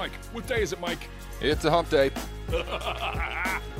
Mike. What day is it, Mike? It's a hump day.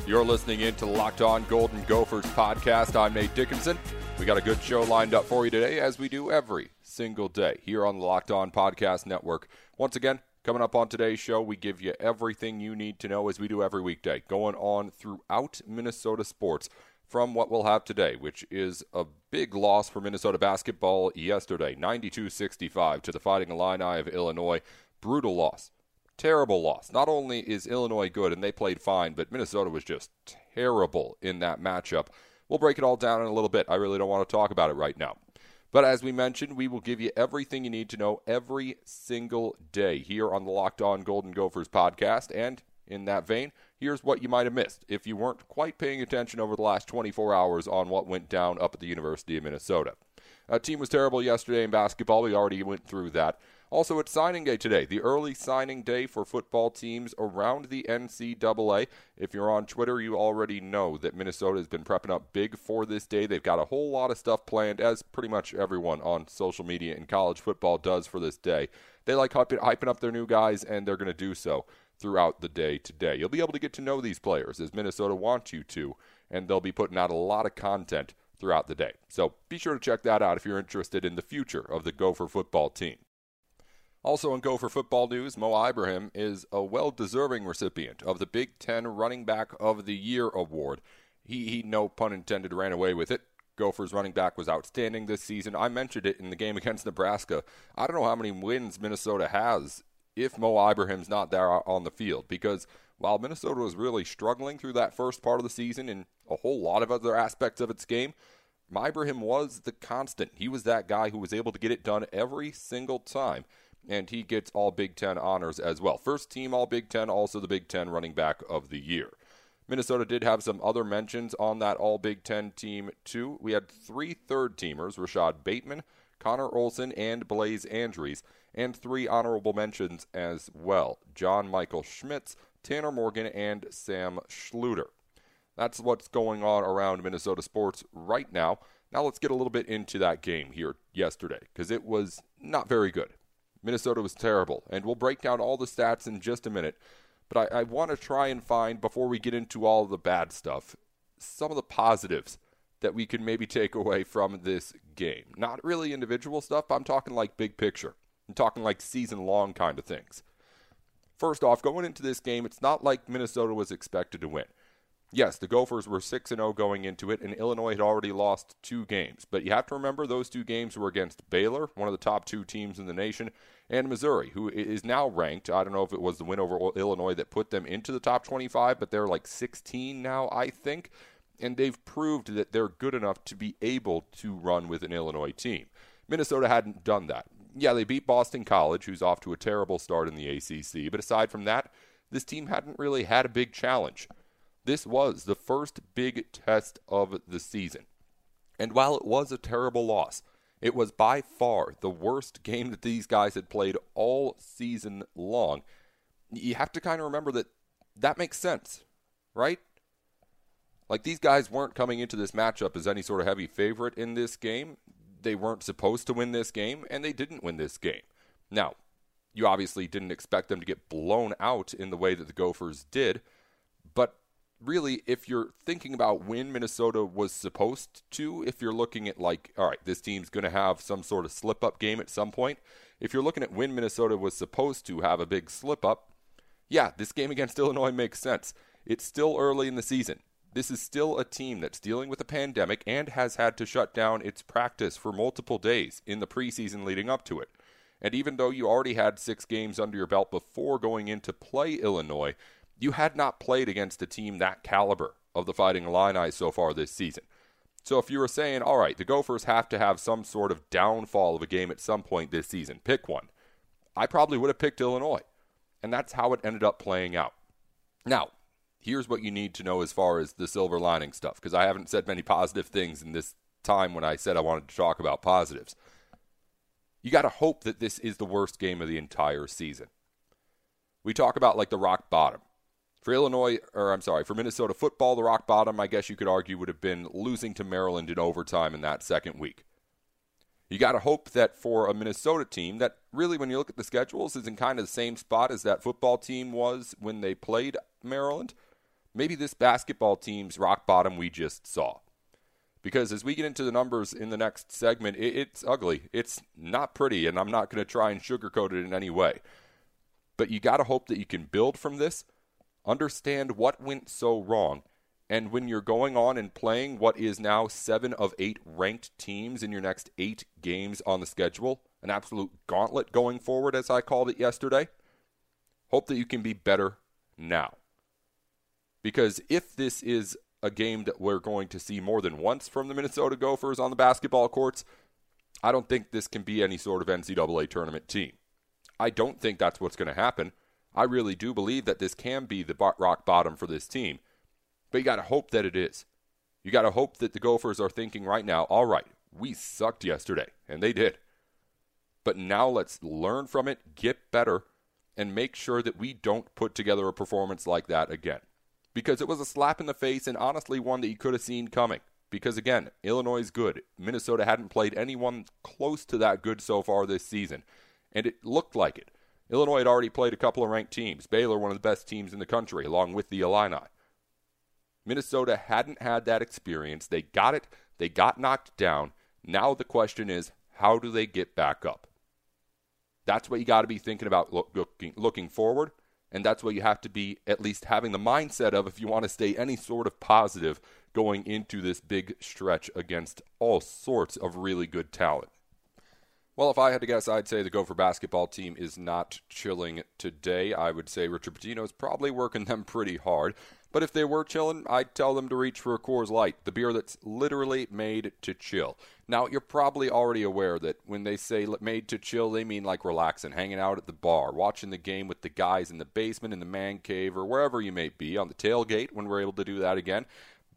You're listening into Locked On Golden Gophers podcast. I'm Nate Dickinson. We got a good show lined up for you today, as we do every single day here on the Locked On Podcast Network. Once again, coming up on today's show, we give you everything you need to know, as we do every weekday, going on throughout Minnesota sports, from what we'll have today, which is a big loss for Minnesota basketball yesterday, 92-65 to the Fighting Illini of Illinois. Brutal loss. Terrible loss. Not only is Illinois good, and they played fine, but Minnesota was just terrible in that matchup. We'll break it all down in a little bit. I really don't want to talk about it right now. But as we mentioned, we will give you everything you need to know every single day here on the Locked On Golden Gophers podcast. And in that vein, here's what you might have missed if you weren't quite paying attention over the last 24 hours on what went down up at the University of Minnesota. Our team was terrible yesterday in basketball. We already went through that. Also, it's signing day today, the early signing day for football teams around the NCAA. If you're on Twitter, you already know that Minnesota has been prepping up big for this day. They've got a whole lot of stuff planned, as pretty much everyone on social media and college football does for this day. They like hyping up their new guys, and they're going to do so throughout the day today. You'll be able to get to know these players, as Minnesota wants you to, and they'll be putting out a lot of content throughout the day. So be sure to check that out if you're interested in the future of the Gopher football team. Also in Gopher football news, Mo Ibrahim is a well-deserving recipient of the Big Ten Running Back of the Year award. He, no pun intended, ran away with it. Gophers running back was outstanding this season. I mentioned it in the game against Nebraska. I don't know how many wins Minnesota has if Mo Ibrahim's not there on the field, because while Minnesota was really struggling through that first part of the season and a whole lot of other aspects of its game, Mo Ibrahim was the constant. He was that guy who was able to get it done every single time. And he gets all Big Ten honors as well. First team all Big Ten, also the Big Ten Running Back of the Year. Minnesota did have some other mentions on that all Big Ten team too. We had three third-teamers, Rashad Bateman, Connor Olson, and Blaze Andries, and three honorable mentions as well, John Michael Schmitz, Tanner Morgan, and Sam Schluter. That's what's going on around Minnesota sports right now. Now let's get a little bit into that game here yesterday, because it was not very good. Minnesota was terrible, and we'll break down all the stats in just a minute. But I want to try and find, before we get into all the bad stuff, some of the positives that we can maybe take away from this game. Not really individual stuff. I'm talking like big picture. I'm talking like season-long kind of things. First off, going into this game, it's not like Minnesota was expected to win. Yes, the Gophers were 6-0 going into it, and Illinois had already lost two games. But you have to remember those two games were against Baylor, one of the top two teams in the nation, and Missouri, who is now ranked. I don't know if it was the win over Illinois that put them into the top 25, but they're like 16 now, I think. And they've proved that they're good enough to be able to run with an Illinois team. Minnesota hadn't done that. Yeah, they beat Boston College, who's off to a terrible start in the ACC. But aside from that, this team hadn't really had a big challenge. This was the first big test of the season. And while it was a terrible loss, it was by far the worst game that these guys had played all season long. You have to kind of remember that makes sense, right? Like, these guys weren't coming into this matchup as any sort of heavy favorite in this game. They weren't supposed to win this game, and they didn't win this game. Now, you obviously didn't expect them to get blown out in the way that the Gophers did, but really, if you're thinking about when Minnesota was supposed to, if you're looking at like, all right, this team's going to have some sort of slip-up game at some point, if you're looking at when Minnesota was supposed to have a big slip-up, yeah, this game against Illinois makes sense. It's still early in the season. This is still a team that's dealing with a pandemic and has had to shut down its practice for multiple days in the preseason leading up to it. And even though you already had 6 games under your belt before going in to play Illinois, you had not played against a team that caliber of the Fighting Illini so far this season. So if you were saying, all right, the Gophers have to have some sort of downfall of a game at some point this season, pick one, I probably would have picked Illinois. And that's how it ended up playing out. Now, here's what you need to know as far as the silver lining stuff, because I haven't said many positive things in this time when I said I wanted to talk about positives. You got to hope that this is the worst game of the entire season. We talk about like the rock bottom. For Minnesota football, the rock bottom, I guess you could argue, would have been losing to Maryland in overtime in that second week. You got to hope that for a Minnesota team that really, when you look at the schedules, is in kind of the same spot as that football team was when they played Maryland. Maybe this basketball team's rock bottom we just saw. Because as we get into the numbers in the next segment, it's ugly. It's not pretty, and I'm not going to try and sugarcoat it in any way. But you got to hope that you can build from this, understand what went so wrong, and when you're going on and playing what is now 7 of 8 ranked teams in your next 8 games on the schedule, an absolute gauntlet going forward, as I called it yesterday, hope that you can be better now. Because if this is a game that we're going to see more than once from the Minnesota Gophers on the basketball courts, I don't think this can be any sort of NCAA tournament team. I don't think that's what's going to happen. I really do believe that this can be the rock bottom for this team. But you got to hope that it is. You got to hope that the Gophers are thinking right now, all right, we sucked yesterday, and they did. But now let's learn from it, get better, and make sure that we don't put together a performance like that again. Because it was a slap in the face and honestly one that you could have seen coming. Because again, Illinois is good. Minnesota hadn't played anyone close to that good so far this season. And it looked like it. Illinois had already played a couple of ranked teams. Baylor, one of the best teams in the country, along with the Illini. Minnesota hadn't had that experience. They got it. They got knocked down. Now the question is, how do they get back up? That's what you got to be thinking about looking forward. And that's what you have to be at least having the mindset of if you want to stay any sort of positive going into this big stretch against all sorts of really good talent. Well, if I had to guess, I'd say the Gopher basketball team is not chilling today. I would say Richard Pitino is probably working them pretty hard. But if they were chilling, I'd tell them to reach for a Coors Light, the beer that's literally made to chill. Now, you're probably already aware that when they say made to chill, they mean like relaxing, hanging out at the bar, watching the game with the guys in the basement, in the man cave, or wherever you may be, on the tailgate when we're able to do that again.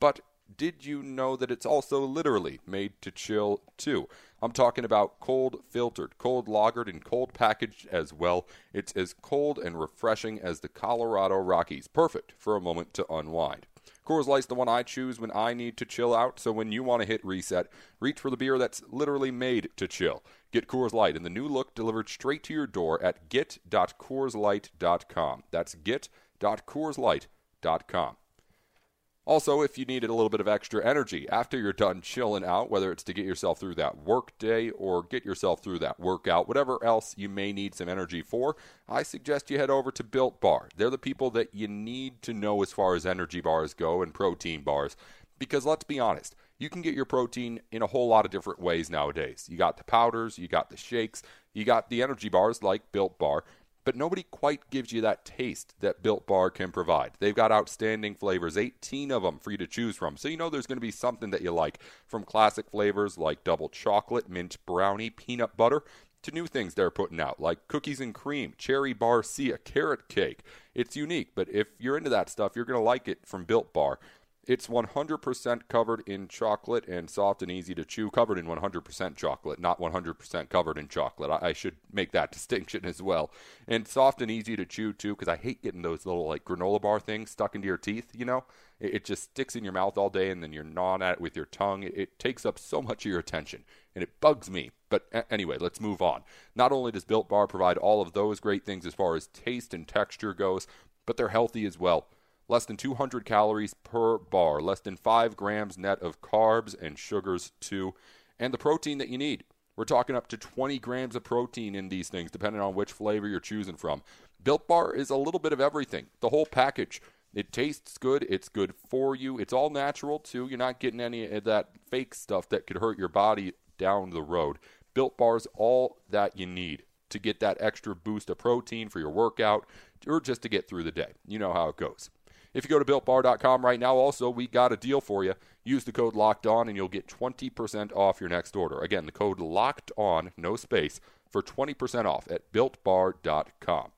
But did you know that it's also literally made to chill, too? I'm talking about cold filtered, cold lagered, and cold packaged as well. It's as cold and refreshing as the Colorado Rockies. Perfect for a moment to unwind. Coors Light's the one I choose when I need to chill out, so when you want to hit reset, reach for the beer that's literally made to chill. Get Coors Light in the new look delivered straight to your door at get.coorslight.com. That's get.coorslight.com. Also, if you needed a little bit of extra energy after you're done chilling out, whether it's to get yourself through that work day or get yourself through that workout, whatever else you may need some energy for, I suggest you head over to Built Bar. They're the people that you need to know as far as energy bars go and protein bars. Because let's be honest, you can get your protein in a whole lot of different ways nowadays. You got the powders, you got the shakes, you got the energy bars like Built Bar. But nobody quite gives you that taste that Built Bar can provide. They've got outstanding flavors, 18 of them for you to choose from. So you know there's going to be something that you like, from classic flavors like double chocolate, mint brownie, peanut butter, to new things they're putting out, like cookies and cream, cherry barcia, carrot cake. It's unique, but if you're into that stuff, you're going to like it from Built Bar. It's 100% covered in chocolate and soft and easy to chew, covered in 100% chocolate, not 100% covered in chocolate. I should make that distinction as well. And soft and easy to chew, too, because I hate getting those little, like, granola bar things stuck into your teeth, you know? It just sticks in your mouth all day, and then you're gnawing at it with your tongue. It takes up so much of your attention, and it bugs me. But anyway, let's move on. Not only does Built Bar provide all of those great things as far as taste and texture goes, but they're healthy as well. Less than 200 calories per bar, less than 5 grams net of carbs and sugars too, and the protein that you need. We're talking up to 20 grams of protein in these things, depending on which flavor you're choosing from. Built Bar is a little bit of everything, the whole package. It tastes good, it's good for you, it's all natural too. You're not getting any of that fake stuff that could hurt your body down the road. Built Bar's all that you need to get that extra boost of protein for your workout or just to get through the day. You know how it goes. If you go to BuiltBar.com right now, also, we got a deal for you. Use the code LOCKEDON, and you'll get 20% off your next order. Again, the code LOCKEDON, no space, for 20% off at BuiltBar.com.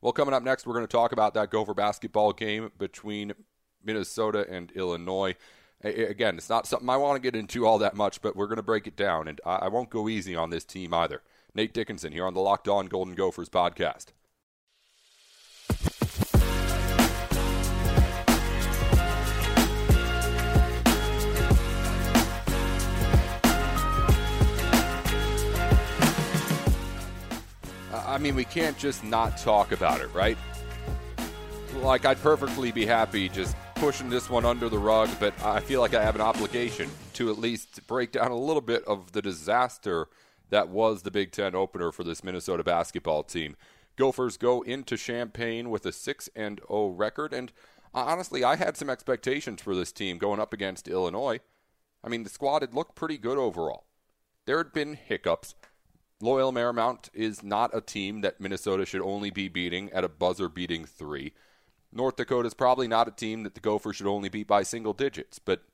Well, coming up next, we're going to talk about that Gopher basketball game between Minnesota and Illinois. Again, it's not something I want to get into all that much, but we're going to break it down, and I won't go easy on this team either. Nate Dickinson here on the Locked On Golden Gophers podcast. mean, we can't just not talk about it, right? Like, I'd perfectly be happy just pushing this one under the rug, but I feel like I have an obligation to at least break down a little bit of the disaster that was the Big Ten opener for this Minnesota basketball team. Gophers go into Champaign with a 6-0 record, and honestly, I had some expectations for this team going up against Illinois. I mean, the squad had looked pretty good overall. There had been hiccups. Loyal Marymount is not a team that Minnesota should only be beating at a buzzer-beating three. North Dakota is probably not a team that the Gophers should only beat by single digits. But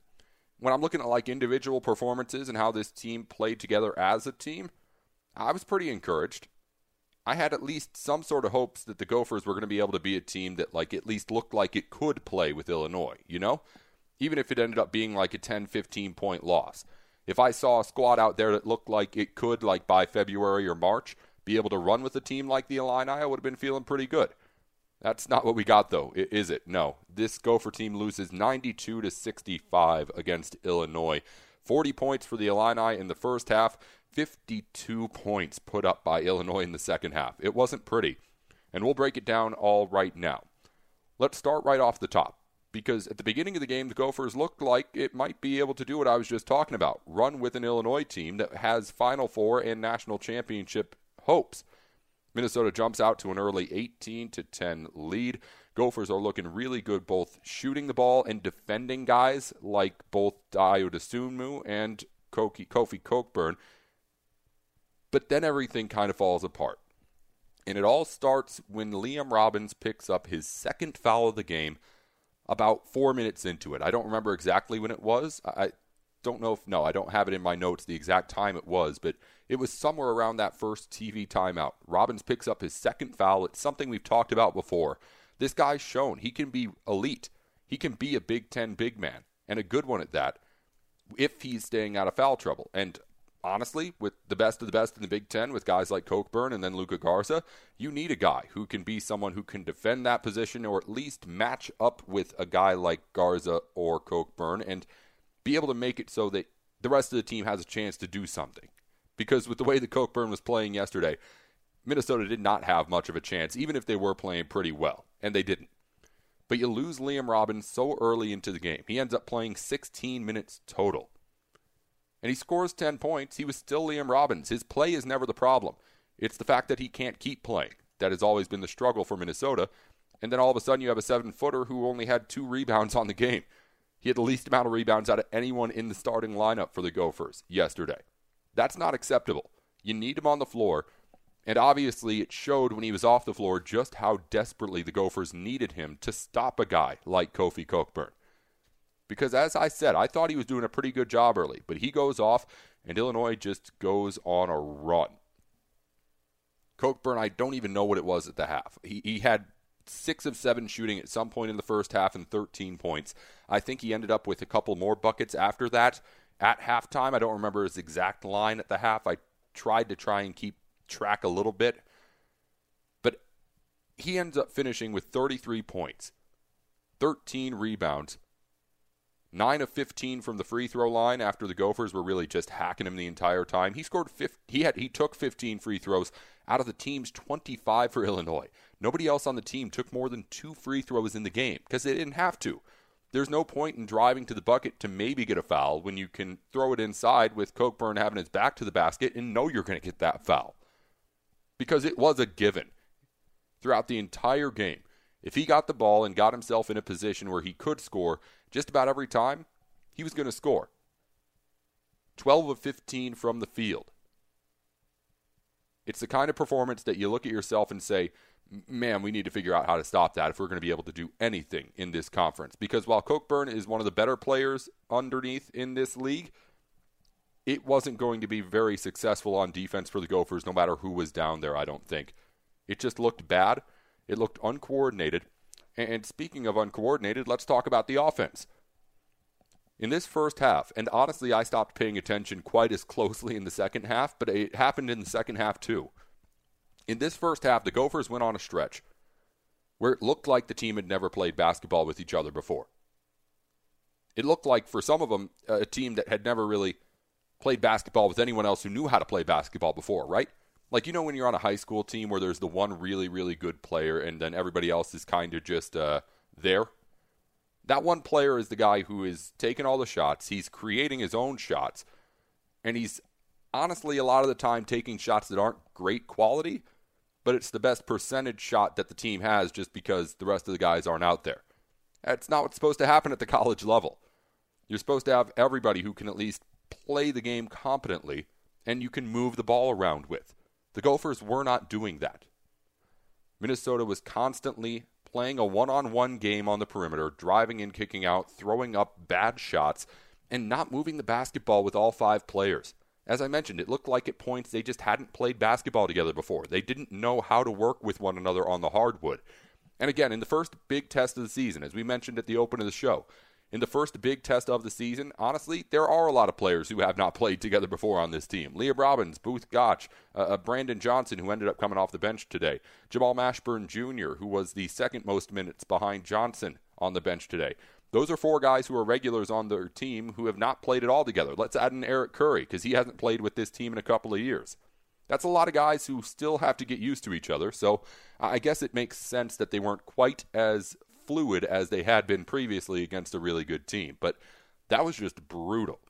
when I'm looking at like individual performances and how this team played together as a team, I was pretty encouraged. I had at least some sort of hopes that the Gophers were going to be able to be a team that like at least looked like it could play with Illinois, you know? Even if it ended up being like a 10-15 point loss. If I saw a squad out there that looked like it could, like by February or March, be able to run with a team like the Illini, I would have been feeling pretty good. That's not what we got, though, is it? No. This Gopher team loses 92-65 against Illinois. 40 points for the Illini in the first half, 52 points put up by Illinois in the second half. It wasn't pretty, and we'll break it down all right now. Let's start right off the top. Because at the beginning of the game, the Gophers looked like it might be able to do what I was just talking about, run with an Illinois team that has Final Four and national championship hopes. Minnesota jumps out to an early 18-10 lead. Gophers are looking really good both shooting the ball and defending guys like both Dosunmu and Kofi Cockburn. But then everything kind of falls apart. And it all starts when Liam Robbins picks up his second foul of the game about 4 minutes into it. I don't remember exactly when it was. I don't know if, no, I don't have it in my notes the exact time it was, but it was somewhere around that first TV timeout. Robbins picks up his second foul. It's something we've talked about before. This guy's shown he can be elite. He can be a Big Ten big man, and a good one at that, if he's staying out of foul trouble. And honestly, with the best of the best in the Big Ten, with guys like Cockburn and then Luca Garza, you need a guy who can be someone who can defend that position or at least match up with a guy like Garza or Cockburn and be able to make it so that the rest of the team has a chance to do something. Because with the way that Cockburn was playing yesterday, Minnesota did not have much of a chance, even if they were playing pretty well, and they didn't. But you lose Liam Robbins so early into the game. He ends up playing 16 minutes total. And he scores 10 points. He was still Liam Robbins. His play is never the problem. It's the fact that he can't keep playing. That has always been the struggle for Minnesota. And then all of a sudden you have a seven-footer who only had 2 rebounds on the game. He had the least amount of rebounds out of anyone in the starting lineup for the Gophers yesterday. That's not acceptable. You need him on the floor. And obviously it showed when he was off the floor just how desperately the Gophers needed him to stop a guy like Kofi Cockburn. Because as I said, I thought he was doing a pretty good job early, but he goes off, and Illinois just goes on a run. Cockburn, I don't even know what it was at the half. He had 6 of 7 shooting at some point in the first half and 13 points. I think he ended up with a couple more buckets after that. At halftime, I don't remember his exact line at the half. I tried to and keep track a little bit. But he ends up finishing with 33 points, 13 rebounds, 9 of 15 from the free throw line after the Gophers were really just hacking him the entire time. He scored 50, he took 15 free throws out of the team's 25 for Illinois. Nobody else on the team took more than 2 free throws in the game because they didn't have to. There's no point in driving to the bucket to maybe get a foul when you can throw it inside with Cockburn having his back to the basket and know you're going to get that foul. Because it was a given throughout the entire game. If he got the ball and got himself in a position where he could score, just about every time, he was going to score. 12 of 15 from the field. It's the kind of performance that you look at yourself and say, man, we need to figure out how to stop that if we're going to be able to do anything in this conference. Because while Cockburn is one of the better players underneath in this league, it wasn't going to be very successful on defense for the Gophers, no matter who was down there, I don't think. It just looked bad. It looked uncoordinated. And speaking of uncoordinated, let's talk about the offense. In this first half, and honestly, I stopped paying attention quite as closely in the second half, but it happened in the second half too. In this first half, the Gophers went on a stretch where it looked like the team had never played basketball with each other before. It looked like, for some of them, a team that had never really played basketball with anyone else who knew how to play basketball before, right? like, you know, when you're on a high school team where there's the one really, really good player and then everybody else is kind of just there? That one player is the guy who is taking all the shots. He's creating his own shots. And he's honestly a lot of the time taking shots that aren't great quality, but it's the best percentage shot that the team has just because the rest of the guys aren't out there. That's not what's supposed to happen at the college level. You're supposed to have everybody who can at least play the game competently and you can move the ball around with. The Gophers were not doing that. Minnesota was constantly playing a one-on-one game on the perimeter, driving in, kicking out, throwing up bad shots, and not moving the basketball with all five players. As I mentioned, it looked like at points they just hadn't played basketball together before. They didn't know how to work with one another on the hardwood. And again, in the first big test of the season, as we mentioned at the open of the show, in the first big test of the season, honestly, there are a lot of players who have not played together before on this team. Liam Robbins, Booth Gotch, Brandon Johnson, who ended up coming off the bench today. Jamal Mashburn Jr., who was the second most minutes behind Johnson on the bench today. Those are four guys who are regulars on their team who have not played at all together. Let's add in Eric Curry, because he hasn't played with this team in a couple of years. That's a lot of guys who still have to get used to each other, so I guess it makes sense that they weren't quite as fluid as they had been previously against a really good team, but that was just brutal.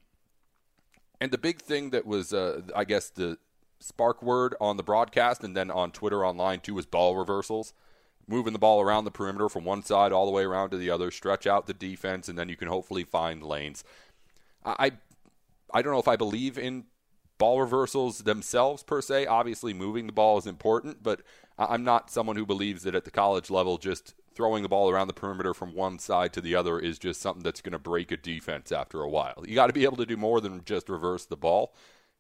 And the big thing that was, I guess, the spark word on the broadcast and then on Twitter online too was ball reversals, moving the ball around the perimeter from one side all the way around to the other, stretch out the defense, and then you can hopefully find lanes. I don't know if I believe in ball reversals themselves, per se. Obviously, moving the ball is important, but I'm not someone who believes that at the college level, just throwing the ball around the perimeter from one side to the other is just something that's going to break a defense after a while. You got to be able to do more than just reverse the ball,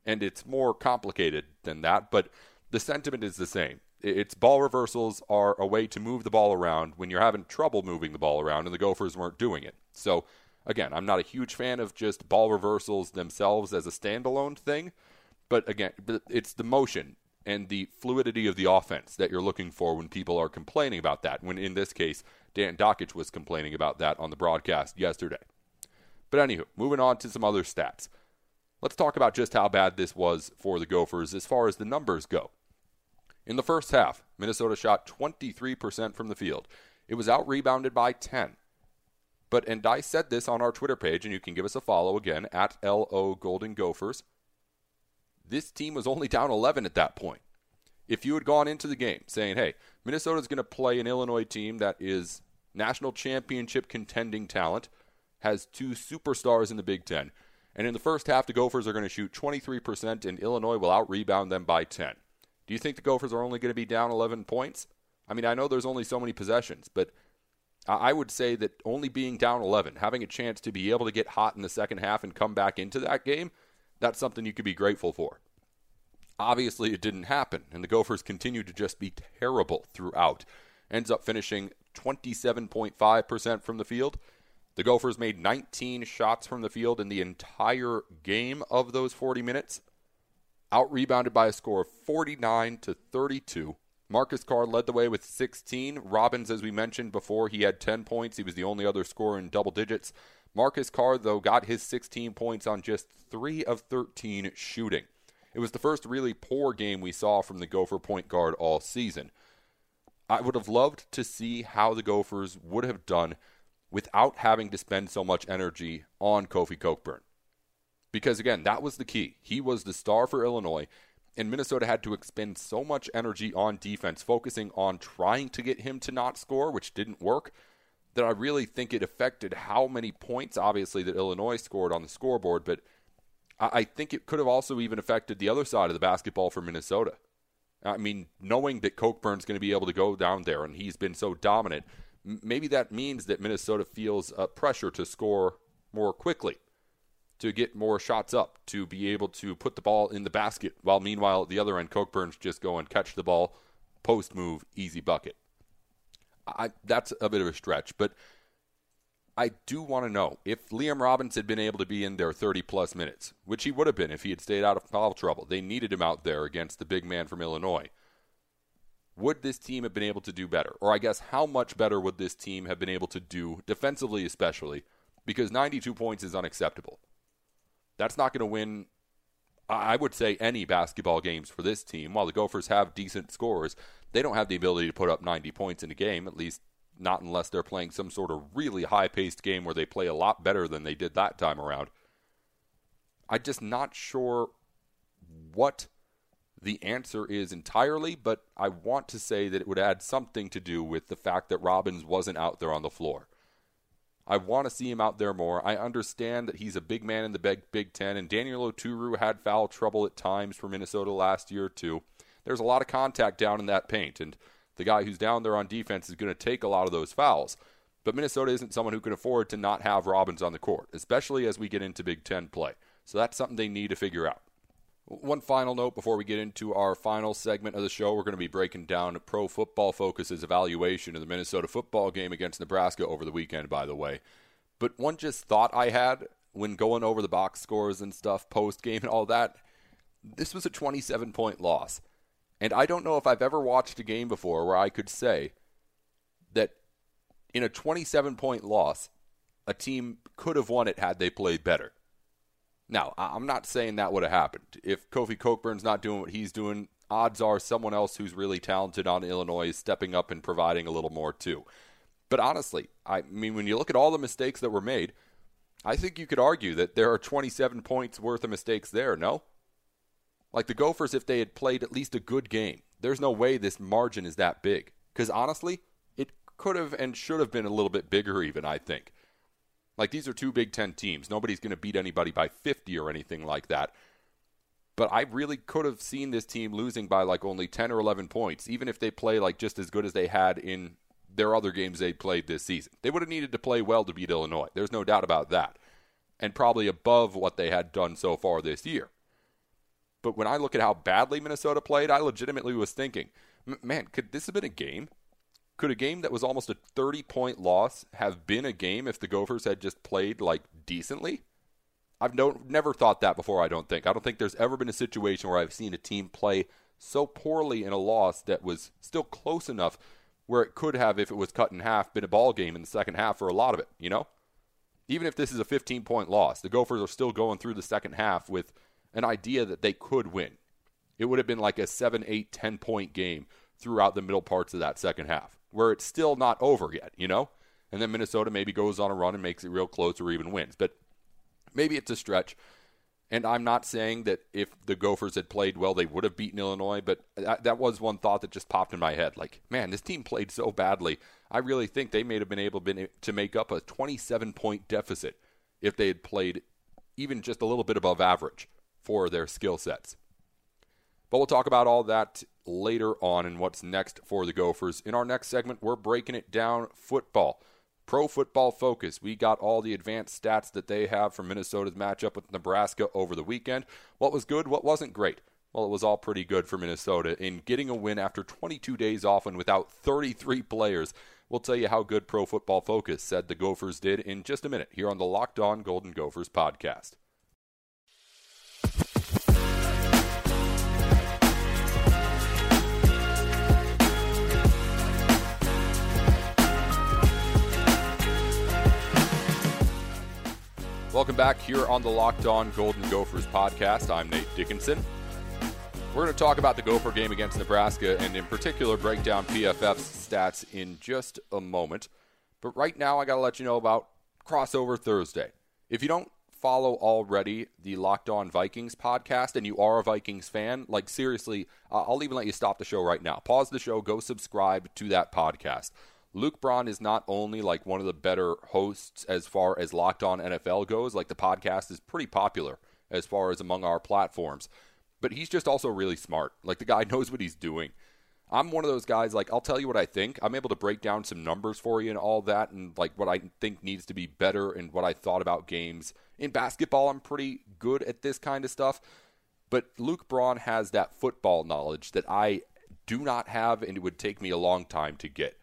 and it's more complicated than that, but the sentiment is the same. It's ball reversals are a way to move the ball around when you're having trouble moving the ball around, and the Gophers weren't doing it. So, again, I'm not a huge fan of just ball reversals themselves as a standalone thing, but again, it's the motion and the fluidity of the offense that you're looking for when people are complaining about that, when in this case, Dan Dockich was complaining about that on the broadcast yesterday. But anywho, moving on to some other stats. Let's talk about just how bad this was for the Gophers as far as the numbers go. In the first half, Minnesota shot 23% from the field. It was out-rebounded by 10. But, and I said this on our Twitter page, and you can give us a follow again, at LO Golden Gophers. This team was only down 11 at that point. If you had gone into the game saying, hey, Minnesota's going to play an Illinois team that is national championship contending talent, has two superstars in the Big Ten, and in the first half, the Gophers are going to shoot 23%, and Illinois will out-rebound them by 10. Do you think the Gophers are only going to be down 11 points? I mean, I know there's only so many possessions, but I would say that only being down 11, having a chance to be able to get hot in the second half and come back into that game, that's something you could be grateful for. Obviously, it didn't happen, and the Gophers continued to just be terrible throughout. Ends up finishing 27.5% from the field. The Gophers made 19 shots from the field in the entire game of those 40 minutes. Out-rebounded by a score of 49-32. Marcus Carr led the way with 16. Robbins, as we mentioned before, he had 10 points. He was the only other scorer in double digits. Marcus Carr, though, got his 16 points on just 3 of 13 shooting. It was the first really poor game we saw from the Gopher point guard all season. I would have loved to see how the Gophers would have done without having to spend so much energy on Kofi Cockburn. Because, again, that was the key. He was the star for Illinois. And Minnesota had to expend so much energy on defense, focusing on trying to get him to not score, which didn't work, that I really think it affected how many points, obviously, that Illinois scored on the scoreboard. But I think it could have also even affected the other side of the basketball for Minnesota. I mean, knowing that Cockburn's going to be able to go down there and he's been so dominant, maybe that means that Minnesota feels a pressure to score more quickly, to get more shots up, to be able to put the ball in the basket, while meanwhile at the other end, Cockburn's just go and catch the ball, post move, easy bucket. That's a bit of a stretch, but I do want to know if Liam Robbins had been able to be in there 30-plus minutes, which he would have been if he had stayed out of foul trouble. They needed him out there against the big man from Illinois. Would this team have been able to do better? Or I guess how much better would this team have been able to do, defensively especially, because 92 points is unacceptable. That's not going to win I would say any basketball games for this team. While the Gophers have decent scorers, they don't have the ability to put up 90 points in a game, at least not unless they're playing some sort of really high-paced game where they play a lot better than they did that time around. I'm just not sure what the answer is entirely, but I want to say that it would add something to do with the fact that Robbins wasn't out there on the floor. I want to see him out there more. I understand that he's a big man in the Big Ten, and Daniel Oturu had foul trouble at times for Minnesota last year, too. There's a lot of contact down in that paint, and the guy who's down there on defense is going to take a lot of those fouls. But Minnesota isn't someone who can afford to not have Robbins on the court, especially as we get into Big Ten play. So that's something they need to figure out. One final note before we get into our final segment of the show, we're going to be breaking down Pro Football Focus's evaluation of the Minnesota football game against Nebraska over the weekend, by the way. But one just thought I had when going over the box scores and stuff, post-game and all that, this was a 27-point loss. And I don't know if I've ever watched a game before where I could say that in a 27-point loss, a team could have won it had they played better. Now, I'm not saying that would have happened. If Kofi Cockburn's not doing what he's doing, odds are someone else who's really talented on Illinois is stepping up and providing a little more too. But honestly, I mean, when you look at all the mistakes that were made, I think you could argue that there are 27 points worth of mistakes there, no? Like the Gophers, if they had played at least a good game, there's no way this margin is that big. Because honestly, it could have and should have been a little bit bigger even, I think. Like, these are two Big Ten teams. Nobody's going to beat anybody by 50 or anything like that. But I really could have seen this team losing by, like, only 10 or 11 points, even if they play, like, just as good as they had in their other games they played this season. They would have needed to play well to beat Illinois. There's no doubt about that. And probably above what they had done so far this year. But when I look at how badly Minnesota played, I legitimately was thinking, man, could this have been a game? Could a game that was almost a 30-point loss have been a game if the Gophers had just played, like, decently? I've never thought that before, I don't think. I don't think there's ever been a situation where I've seen a team play so poorly in a loss that was still close enough where it could have, if it was cut in half, been a ball game in the second half for a lot of it, you know? Even if this is a 15-point loss, the Gophers are still going through the second half with an idea that they could win. It would have been like a 7, 8, 10-point game throughout the middle parts of that second half, where it's still not over yet, you know? And then Minnesota maybe goes on a run and makes it real close or even wins. But maybe it's a stretch. And I'm not saying that if the Gophers had played well, they would have beaten Illinois, but that was one thought that just popped in my head. Like, man, this team played so badly. I really think they may have been able to make up a 27-point deficit if they had played even just a little bit above average for their skill sets. But we'll talk about all that later on and what's next for the Gophers. In our next segment, we're breaking it down football. Pro Football Focus. We got all the advanced stats that they have from Minnesota's matchup with Nebraska over the weekend. What was good? What wasn't great? Well, it was all pretty good for Minnesota in getting a win after 22 days off and without 33 players. We'll tell you how good Pro Football Focus said the Gophers did in just a minute here on the Locked On Golden Gophers podcast. Welcome back here on the Locked On Golden Gophers podcast. I'm Nate Dickinson. We're going to talk about the Gopher game against Nebraska and in particular break down PFF's stats in just a moment. But right now I got to let you know about Crossover Thursday. If you don't follow already the Locked On Vikings podcast and you are a Vikings fan, like seriously, I'll even let you stop the show right now. Pause the show, go subscribe to that podcast. Luke Braun is not only like one of the better hosts as far as Locked On NFL goes, like the podcast is pretty popular as far as among our platforms, but he's just also really smart. Like the guy knows what he's doing. I'm one of those guys, like I'll tell you what I think. I'm able to break down some numbers for you and all that and like what I think needs to be better and what I thought about games. In basketball, I'm pretty good at this kind of stuff, but Luke Braun has that football knowledge that I do not have and it would take me a long time to get.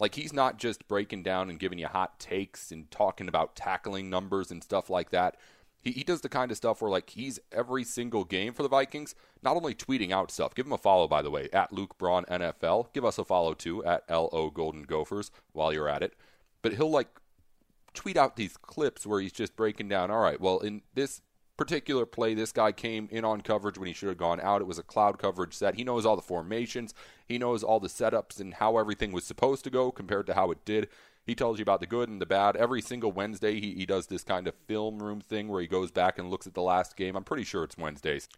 Like, he's not just breaking down and giving you hot takes and talking about tackling numbers and stuff like that. He does the kind of stuff where, like, he's every single game for the Vikings, not only tweeting out stuff. Give him a follow, by the way, at Luke Braun NFL. Give us a follow, too, at LO Golden Gophers while you're at it. But he'll, like, tweet out these clips where he's just breaking down, all right, well, in this particular play, this guy came in on coverage when he should have gone out. It was a cloud coverage set. He knows all the formations. He knows all the setups and how everything was supposed to go compared to how it did. He tells you about the good and the bad. Every single Wednesday, he does this kind of film room thing where he goes back and looks at the last game. I'm pretty sure it's Wednesdays.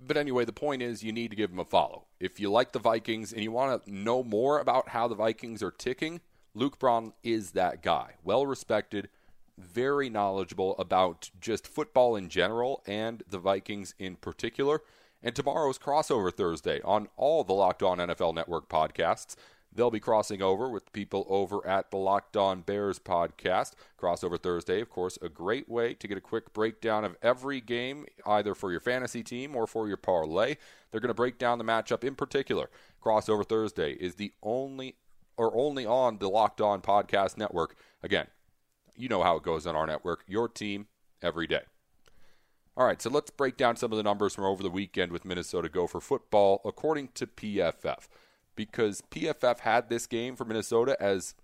But anyway, the point is you need to give him a follow. If you like the Vikings and you want to know more about how the Vikings are ticking, Luke Braun is that guy. Well-respected, very knowledgeable about just football in general and the Vikings in particular. And tomorrow's Crossover Thursday on all the Locked On NFL Network podcasts. They'll be crossing over with people over at the Locked On Bears podcast. Crossover Thursday, of course, a great way to get a quick breakdown of every game, either for your fantasy team or for your parlay. They're going to break down the matchup in particular. Crossover Thursday is the only on the Locked On Podcast Network. Again, you know how it goes on our network. Your team every day. All right, so let's break down some of the numbers from over the weekend with Minnesota Gopher football according to PFF. Because PFF had this game for Minnesota as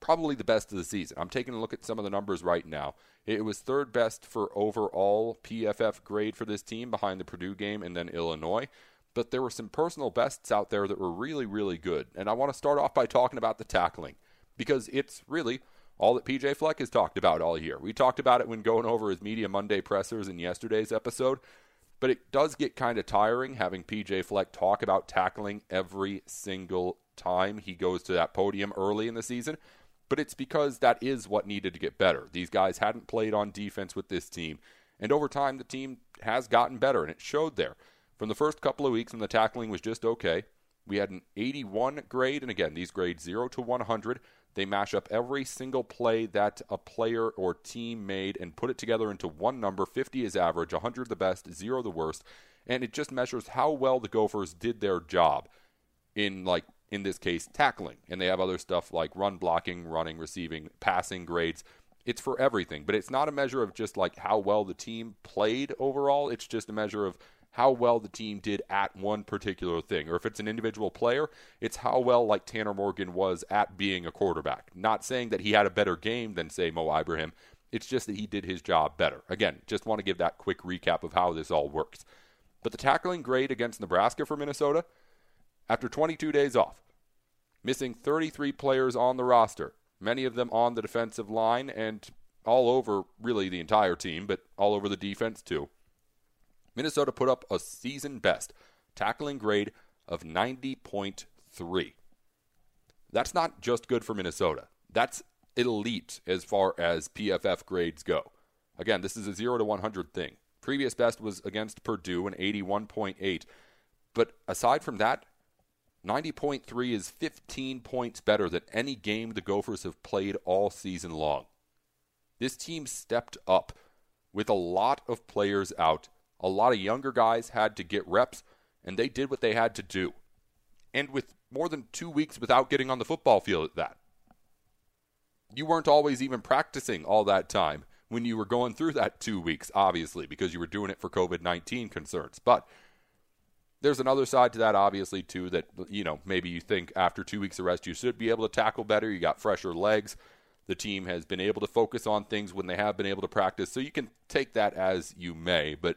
probably the best of the season. I'm taking a look at some of the numbers right now. It was third best for overall PFF grade for this team behind the Purdue game and then Illinois. But there were some personal bests out there that were really, really good. And I want to start off by talking about the tackling, because it's really all that P.J. Fleck has talked about all year. We talked about it when going over his Media Monday pressers in yesterday's episode. But it does get kind of tiring having P.J. Fleck talk about tackling every single time he goes to that podium early in the season. But it's because that is what needed to get better. These guys hadn't played on defense with this team. And over time, the team has gotten better, and it showed there. From the first couple of weeks when the tackling was just okay, we had an 81 grade. And again, these grades 0 to 100, they mash up every single play that a player or team made and put it together into one number. 50 is average, 100 the best, 0 the worst. And it just measures how well the Gophers did their job in this case, tackling. And they have other stuff like run blocking, running, receiving, passing grades. It's for everything. But it's not a measure of just like how well the team played overall. It's just a measure of how well the team did at one particular thing. Or if it's an individual player, it's how well like Tanner Morgan was at being a quarterback. Not saying that he had a better game than, say, Mo Ibrahim. It's just that he did his job better. Again, just want to give that quick recap of how this all works. But the tackling grade against Nebraska for Minnesota, after 22 days off, missing 33 players on the roster, many of them on the defensive line and all over really the entire team, but all over the defense too. Minnesota put up a season-best tackling grade of 90.3. That's not just good for Minnesota. That's elite as far as PFF grades go. Again, this is a 0 to 100 thing. Previous best was against Purdue, an 81.8. But aside from that, 90.3 is 15 points better than any game the Gophers have played all season long. This team stepped up with a lot of players out. A lot of younger guys had to get reps, and they did what they had to do. And with more than 2 weeks without getting on the football field at that. You weren't always even practicing all that time when you were going through that 2 weeks, obviously, because you were doing it for COVID-19 concerns. But there's another side to that, obviously, too, that, you know, maybe you think after 2 weeks of rest you should be able to tackle better. You got fresher legs. The team has been able to focus on things when they have been able to practice. So you can take that as you may, but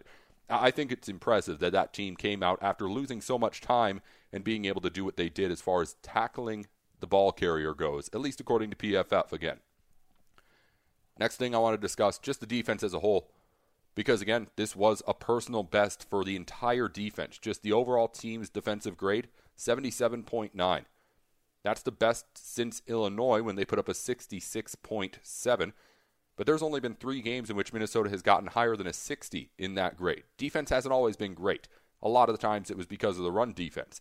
I think it's impressive that that team came out after losing so much time and being able to do what they did as far as tackling the ball carrier goes, at least according to PFF again. Next thing I want to discuss, just the defense as a whole, because again, this was a personal best for the entire defense. Just the overall team's defensive grade, 77.9. That's the best since Illinois when they put up a 66.7. But there's only been 3 games in which Minnesota has gotten higher than a 60 in that grade. Defense hasn't always been great. A lot of the times it was because of the run defense.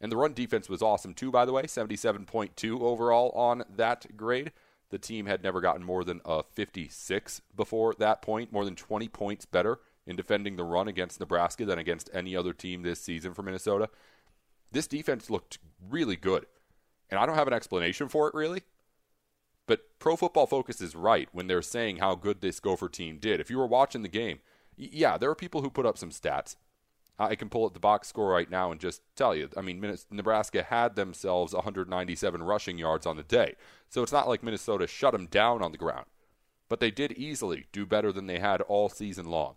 And the run defense was awesome too, by the way. 77.2 overall on that grade. The team had never gotten more than a 56 before that point. More than 20 points better in defending the run against Nebraska than against any other team this season for Minnesota. This defense looked really good. And I don't have an explanation for it, really. But Pro Football Focus is right when they're saying how good this Gopher team did. If you were watching the game, yeah, there are people who put up some stats. I can pull up the box score right now and just tell you. I mean, Nebraska had themselves 197 rushing yards on the day. So it's not like Minnesota shut them down on the ground. But they did easily do better than they had all season long.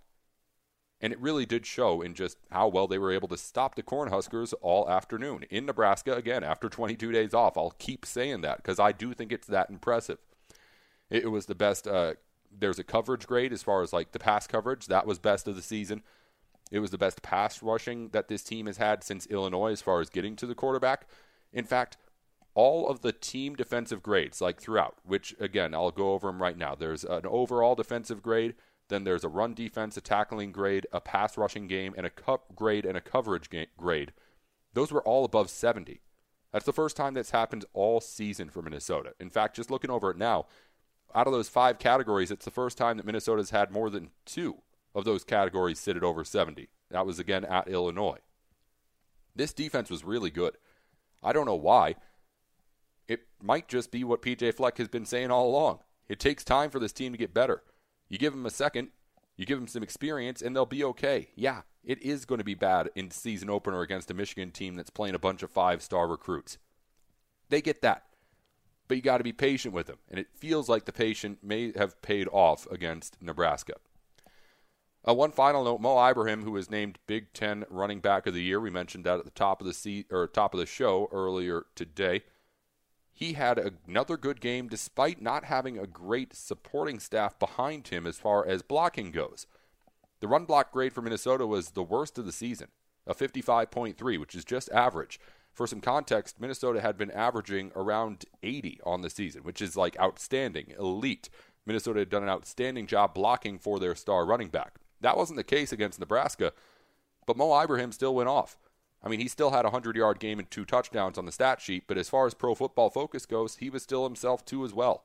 And it really did show in just how well they were able to stop the Cornhuskers all afternoon in Nebraska, again, after 22 days off. I'll keep saying that because I do think it's that impressive. It was the best. There's a coverage grade as far as like the pass coverage. That was best of the season. It was the best pass rushing that this team has had since Illinois as far as getting to the quarterback. In fact, all of the team defensive grades like throughout, which, again, I'll go over them right now. There's an overall defensive grade. Then there's a run defense, a tackling grade, a pass rushing game, and a cup grade and a coverage grade. Those were all above 70. That's the first time that's happened all season for Minnesota. In fact, just looking over it now, out of those five categories, it's the first time that Minnesota's had more than two of those categories sit at over 70. That was, again, at Illinois. This defense was really good. I don't know why. It might just be what P.J. Fleck has been saying all along. It takes time for this team to get better. You give them a second, you give them some experience, and they'll be okay. Yeah, it is going to be bad in season opener against a Michigan team that's playing a bunch of five-star recruits. They get that. But you got to be patient with them. And it feels like the patience may have paid off against Nebraska. One final note, Mo Ibrahim, who was named Big Ten Running Back of the Year, we mentioned that at the top of the show earlier today. He had another good game despite not having a great supporting staff behind him as far as blocking goes. The run block grade for Minnesota was the worst of the season, a 55.3, which is just average. For some context, Minnesota had been averaging around 80 on the season, which is like outstanding, elite. Minnesota had done an outstanding job blocking for their star running back. That wasn't the case against Nebraska, but Mo Ibrahim still went off. I mean, he still had a 100-yard game and two touchdowns on the stat sheet, but as far as Pro Football Focus goes, he was still himself too as well.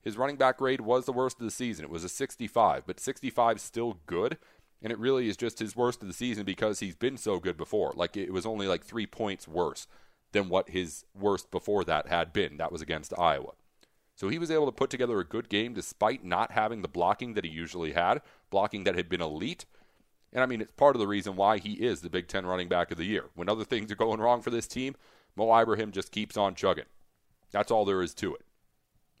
His running back grade was the worst of the season. It was a 65, but 65 is still good, and it really is just his worst of the season because he's been so good before. Like, it was only like 3 points worse than what his worst before that had been. That was against Iowa. So he was able to put together a good game despite not having the blocking that he usually had, blocking that had been elite. And, I mean, it's part of the reason why he is the Big Ten Running Back of the Year. When other things are going wrong for this team, Mo Ibrahim just keeps on chugging. That's all there is to it.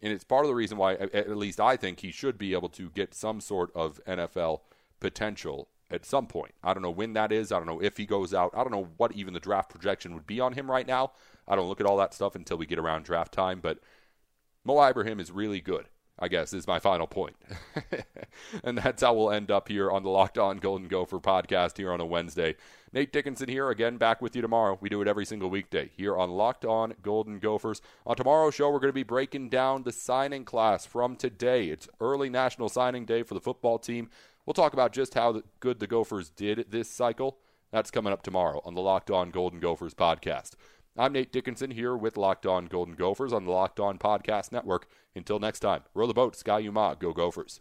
And it's part of the reason why, at least I think, he should be able to get some sort of NFL potential at some point. I don't know when that is. I don't know if he goes out. I don't know what even the draft projection would be on him right now. I don't look at all that stuff until we get around draft time. But Mo Ibrahim is really good, I guess, is my final point. And that's how we'll end up here on the Locked On Golden Gopher podcast here on a Wednesday. Nate Dickinson here, again, back with you tomorrow. We do it every single weekday here on Locked On Golden Gophers. On tomorrow's show, we're going to be breaking down the signing class from today. It's early National Signing Day for the football team. We'll talk about just how good the Gophers did this cycle. That's coming up tomorrow on the Locked On Golden Gophers podcast. I'm Nate Dickinson here with Locked On Golden Gophers on the Locked On Podcast Network. Until next time, row the boat, sky you ma, go Gophers.